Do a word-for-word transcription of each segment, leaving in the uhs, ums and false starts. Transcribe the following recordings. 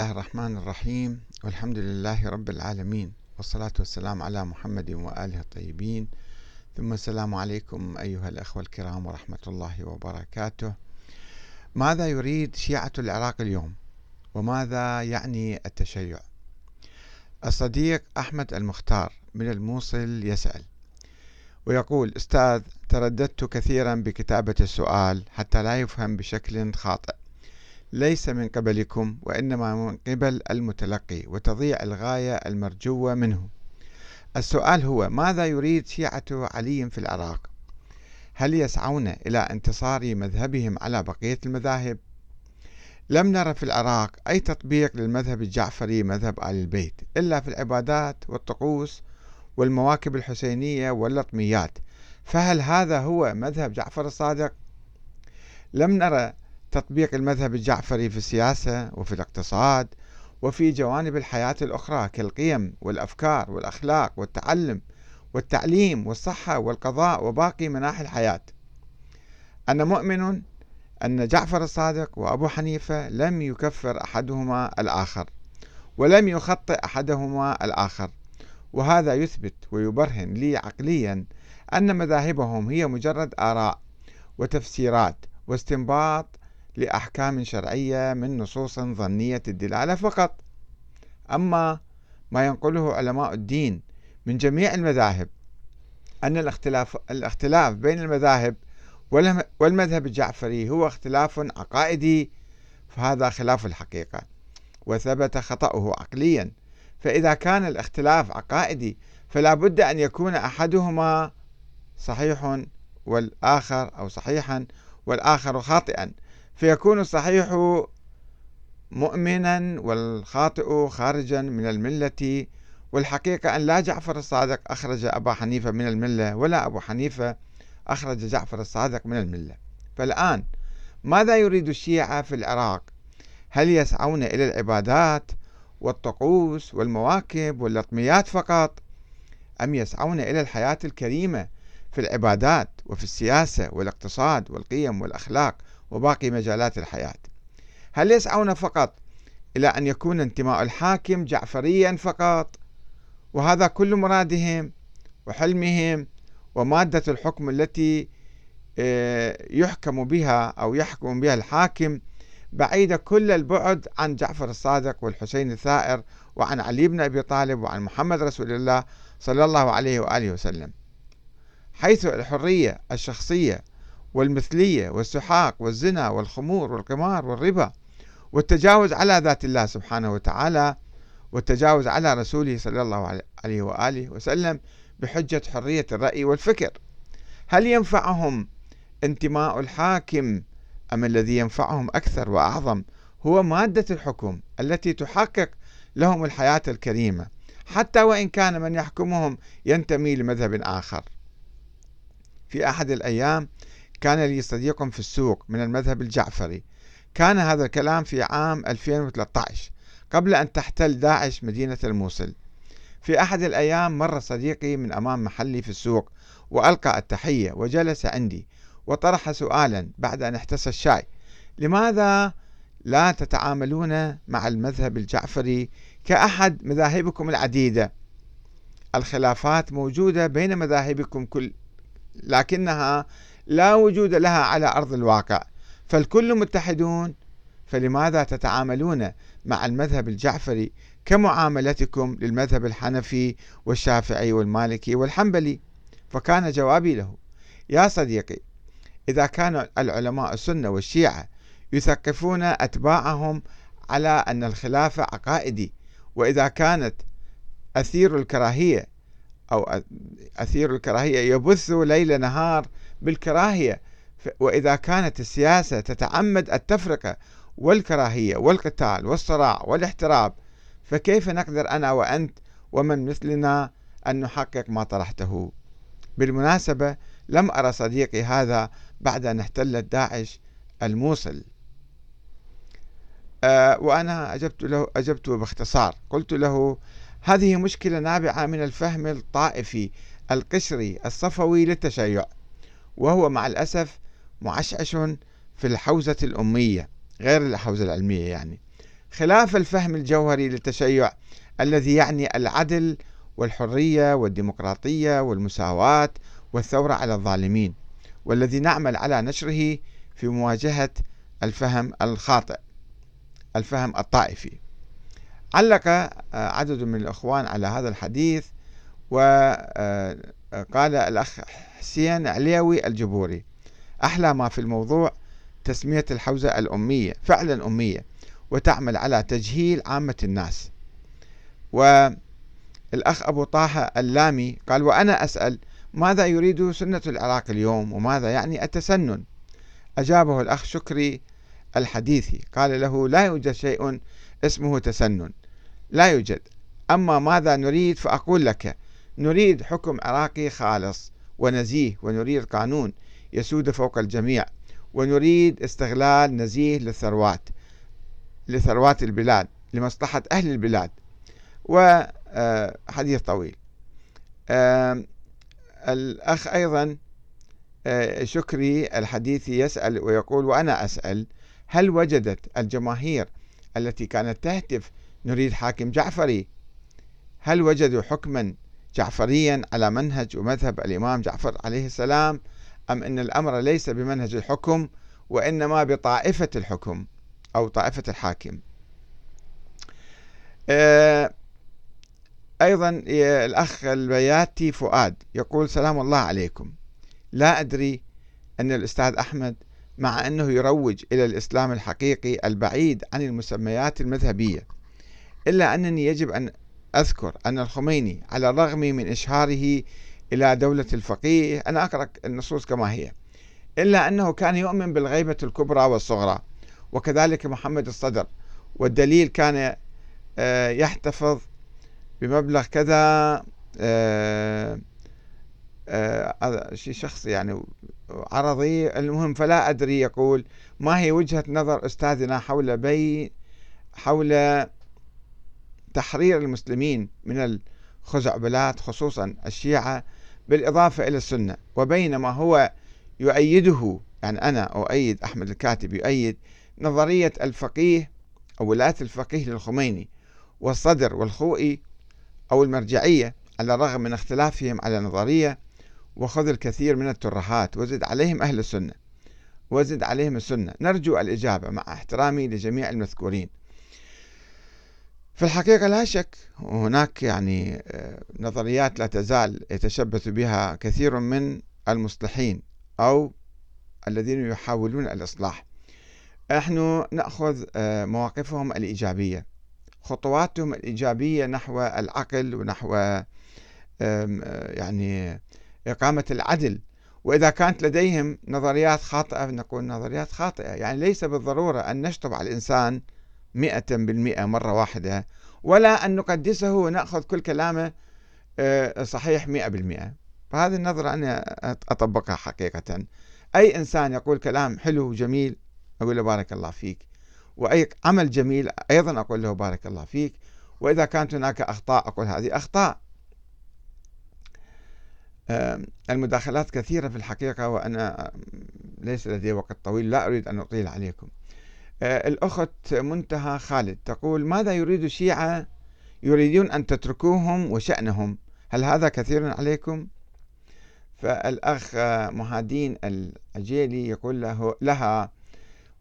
الله الرحمن الرحيم، والحمد لله رب العالمين، والصلاة والسلام على محمد وآله الطيبين، ثم السلام عليكم أيها الأخوة الكرام ورحمة الله وبركاته. ماذا يريد شيعة العراق اليوم؟ وماذا يعني التشيع؟ الصديق أحمد المختار من الموصل يسأل ويقول: أستاذ، ترددت كثيرا بكتابة السؤال حتى لا يفهم بشكل خاطئ، ليس من قبلكم وإنما من قبل المتلقي، وتضيع الغاية المرجوة منه. السؤال هو: ماذا يريد شيعة علي في العراق؟ هل يسعون إلى انتصار مذهبهم على بقية المذاهب؟ لم نرى في العراق أي تطبيق للمذهب الجعفري، مذهب آل البيت، إلا في العبادات والطقوس والمواكب الحسينية واللطميات، فهل هذا هو مذهب جعفر الصادق؟ لم نرى تطبيق المذهب الجعفري في السياسة وفي الاقتصاد وفي جوانب الحياة الأخرى كالقيم والأفكار والأخلاق والتعلم والتعليم والصحة والقضاء وباقي مناحي الحياة. أنا مؤمن أن جعفر الصادق وأبو حنيفة لم يكفر أحدهما الآخر، ولم يخطئ أحدهما الآخر، وهذا يثبت ويبرهن لي عقليا أن مذاهبهم هي مجرد آراء وتفسيرات واستنباط لأحكام شرعية من نصوص ظنية الدلالة فقط. أما ما ينقله علماء الدين من جميع المذاهب أن الاختلاف, الاختلاف بين المذاهب والمذهب الجعفري هو اختلاف عقائدي، فهذا خلاف الحقيقة وثبت خطأه عقليا. فإذا كان الاختلاف عقائدي فلا بد أن يكون أحدهما صحيح والآخر أو صحيحا والآخر خاطئا، فيكون الصحيح مؤمنا والخاطئ خارجا من الملة. والحقيقة أن لا جعفر الصادق أخرج أبا حنيفة من الملة، ولا أبو حنيفة أخرج جعفر الصادق من الملة. فالآن ماذا يريد الشيعة في العراق؟ هل يسعون إلى العبادات والطقوس والمواكب واللطميات فقط، أم يسعون إلى الحياة الكريمة في العبادات وفي السياسة والاقتصاد والقيم والأخلاق وباقي مجالات الحياة؟ هل يسعون فقط إلى أن يكون انتماء الحاكم جعفريا فقط، وهذا كل مرادهم وحلمهم ومادة الحكم التي يحكم بها أو يحكم بها الحاكم، بعيدة كل البعد عن جعفر الصادق والحسين الثائر وعن علي بن أبي طالب وعن محمد رسول الله صلى الله عليه وآله وسلم، حيث الحرية الشخصية والمثلية والسحاق والزنا والخمور والقمار والربا والتجاوز على ذات الله سبحانه وتعالى والتجاوز على رسوله صلى الله عليه وآله وسلم بحجة حرية الرأي والفكر. هل ينفعهم انتماء الحاكم، أم الذي ينفعهم أكثر وأعظم هو مادة الحكم التي تحقق لهم الحياة الكريمة، حتى وإن كان من يحكمهم ينتمي لمذهب آخر؟ في أحد الأيام كان لي صديق في السوق من المذهب الجعفري، كان هذا الكلام في عام ألفين وثلاثة عشر قبل أن تحتل داعش مدينة الموصل. في أحد الأيام مر صديقي من أمام محلي في السوق وألقى التحية وجلس عندي وطرح سؤالا بعد أن احتسى الشاي: لماذا لا تتعاملون مع المذهب الجعفري كأحد مذاهبكم العديدة؟ الخلافات موجودة بين مذاهبكم كل، لكنها لا وجود لها على أرض الواقع، فالكل متحدون، فلماذا تتعاملون مع المذهب الجعفري كمعاملتكم للمذهب الحنفي والشافعي والمالكي والحنبلي؟ فكان جوابي له: يا صديقي، إذا كان العلماء السنة والشيعة يثقفون أتباعهم على أن الخلافة عقائدي، وإذا كانت أثير الكراهية أو أثير الكراهية يبث ليل نهار بالكراهية، وإذا كانت السياسة تتعمد التفرقة والكراهية والقتال والصراع والاحتراب، فكيف نقدر أنا وأنت ومن مثلنا أن نحقق ما طرحته؟ بالمناسبة لم أرى صديقي هذا بعد أن احتلت داعش الموصل. أه وأنا أجبت له أجبت باختصار، قلت له: هذه مشكلة نابعة من الفهم الطائفي القشري الصفوي للتشيع، وهو مع الأسف معشعش في الحوزة الأمية غير الحوزة العلمية يعني، خلاف الفهم الجوهري للتشيع الذي يعني العدل والحرية والديمقراطية والمساواة والثورة على الظالمين، والذي نعمل على نشره في مواجهة الفهم الخاطئ الفهم الطائفي. علق عدد من الأخوان على هذا الحديث، وقال الأخ حسين عليوي الجبوري: أحلى ما في الموضوع تسمية الحوزة الأمية فعلا أمية، وتعمل على تجهيل عامة الناس. والأخ أبو طاحة اللامي قال: وأنا أسأل ماذا يريد سنة العراق اليوم، وماذا يعني التسنن؟ أجابه الأخ شكري الحديثي، قال له: لا يوجد شيء اسمه تسنن، لا يوجد. أما ماذا نريد فأقول لك: نريد حكم عراقي خالص ونزيه، ونريد قانون يسود فوق الجميع، ونريد استغلال نزيه للثروات لثروات البلاد لمصلحة أهل البلاد. وحديث طويل. الأخ أيضا شكري الحديثي يسأل ويقول: وأنا أسأل هل وجدت الجماهير التي كانت تهتف نريد حاكم جعفري، هل وجدوا حكما جعفريا على منهج ومذهب الإمام جعفر عليه السلام، أم أن الأمر ليس بمنهج الحكم وإنما بطائفة الحكم أو طائفة الحاكم؟ أيضا الأخ البياتي فؤاد يقول: سلام الله عليكم، لا أدري أن الأستاذ أحمد مع أنه يروج إلى الإسلام الحقيقي البعيد عن المسميات المذهبية، إلا أنني يجب أن أذكر أن الخميني على الرغم من إشهاره إلى دولة الفقيه، أنا أقرأ النصوص كما هي، إلا أنه كان يؤمن بالغيبة الكبرى والصغرى، وكذلك محمد الصدر، والدليل كان يحتفظ بمبلغ كذا شيء شخصي يعني عرضي، المهم فلا أدري. يقول: ما هي وجهة نظر أستاذنا حول بي حول تحرير المسلمين من الخزعبلات خصوصا الشيعة بالإضافة إلى السنة، وبينما هو يؤيده، يعني أنا أؤيد أحمد الكاتب يؤيد نظرية الفقيه أو ولاية الفقيه للخميني والصدر والخوئي أو المرجعية على الرغم من اختلافهم على نظرية، وخذ الكثير من الترهات وزد عليهم أهل السنة وزد عليهم السنة. نرجو الإجابة مع احترامي لجميع المذكورين. في الحقيقة لا شك هناك يعني نظريات لا تزال يتشبث بها كثير من المصلحين أو الذين يحاولون الإصلاح. نحن نأخذ مواقفهم الإيجابية، خطواتهم الإيجابية نحو العقل ونحو يعني إقامة العدل، وإذا كانت لديهم نظريات خاطئة نقول نظريات خاطئة، يعني ليس بالضرورة أن نشطب على الإنسان مئة بالمئة مرة واحدة، ولا أن نقدسه ونأخذ كل كلامه صحيح مئة بالمئة. فهذه النظرة أنا أطبقها حقيقة. أي إنسان يقول كلام حلو وجميل أقول له بارك الله فيك، وأي عمل جميل أيضا أقول له بارك الله فيك، وإذا كانت هناك أخطاء أقول هذه أخطاء. المداخلات كثيرة في الحقيقة، وأنا ليس لدي وقت طويل، لا أريد أن أطيل عليكم. الأخت منتهى خالد تقول: ماذا يريد الشيعة؟ يريدون أن تتركوهم وشأنهم، هل هذا كثير عليكم؟ فالأخ مهادين الجيلي يقول له لها: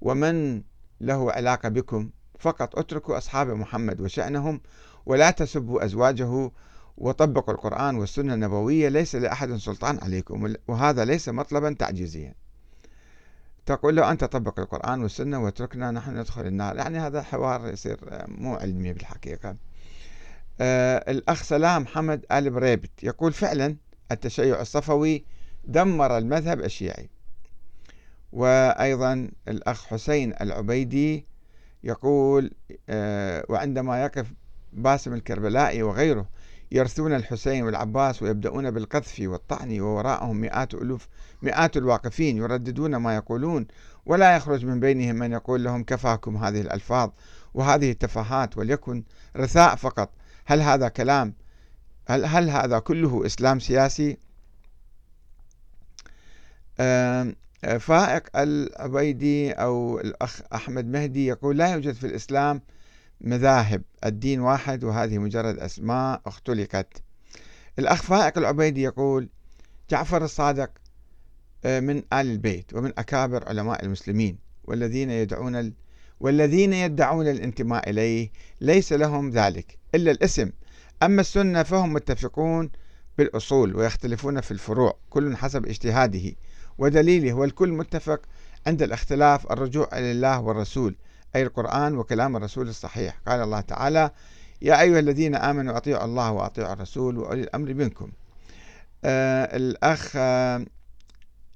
ومن له علاقة بكم، فقط اتركوا أصحاب محمد وشأنهم، ولا تسبوا أزواجه، وطبقوا القرآن والسنة النبوية، ليس لأحد سلطان عليكم، وهذا ليس مطلبا تعجيزيا. تقول له: أنت طبق القرآن والسنة واتركنا نحن ندخل النار. يعني هذا حوار يصير مو علمي بالحقيقة. آه الأخ سلام حمد آل بريبت يقول: فعلا التشيع الصفوي دمر المذهب الشيعي. وأيضا الأخ حسين العبيدي يقول: آه وعندما يقف باسم الكربلائي وغيره يرثون الحسين والعباس ويبدأون بالقذف والطعن، ووراءهم مئات ألوف مئات الواقفين يرددون ما يقولون، ولا يخرج من بينهم من يقول لهم كفاكم هذه الألفاظ وهذه التفاهات، وليكن رثاء فقط. هل هذا كلام هل, هل هذا كله إسلام سياسي؟ فائق الأبيدي أو الأخ أحمد مهدي يقول: لا يوجد في الإسلام مذاهب، الدين واحد وهذه مجرد أسماء اختلقت. الأخ فائق الأبيدي يقول جعفر الصادق من آل البيت ومن أكابر علماء المسلمين والذين يدعون ال... والذين يدعون الانتماء إليه ليس لهم ذلك إلا الاسم، أما السنة فهم متفقون بالأصول ويختلفون في الفروع كل حسب اجتهاده ودليله، والكل متفق عند الاختلاف الرجوع إلى الله والرسول أي القرآن وكلام الرسول الصحيح. قال الله تعالى يا أيها الذين آمنوا أطيعوا الله وأطيعوا الرسول وأولي الأمر منكم. آه الأخ آه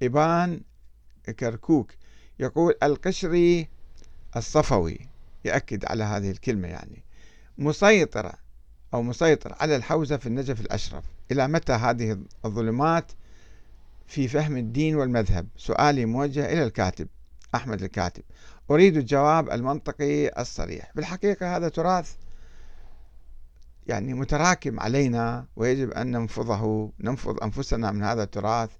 إبان كركوك يقول القشري الصفوي، يأكد على هذه الكلمة، يعني مسيطرة أو مسيطر على الحوزة في النجف الأشرف. إلى متى هذه الظلمات في فهم الدين والمذهب؟ سؤالي موجه إلى الكاتب أحمد الكاتب، أريد الجواب المنطقي الصريح. بالحقيقة هذا تراث يعني متراكم علينا ويجب أن ننفضه، ننفض أنفسنا من هذا التراث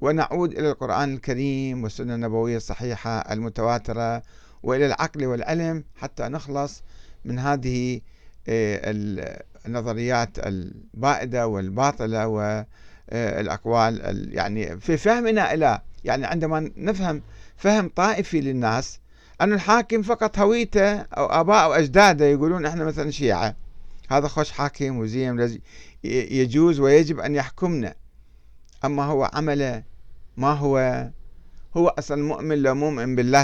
ونعود إلى القرآن الكريم والسنة النبوية الصحيحة المتواترة وإلى العقل والعلم حتى نخلص من هذه النظريات البائدة والباطلة والأقوال. يعني في فهمنا إلى يعني عندما نفهم فهم طائفي للناس أن الحاكم فقط هويته أو آباء أو أجداده، يقولون إحنا مثلا شيعة، هذا خوش حاكم وزين يجوز ويجب أن يحكمنا، أما هو عمله ما هو هو أصلا مؤمن لا مؤمن بالله.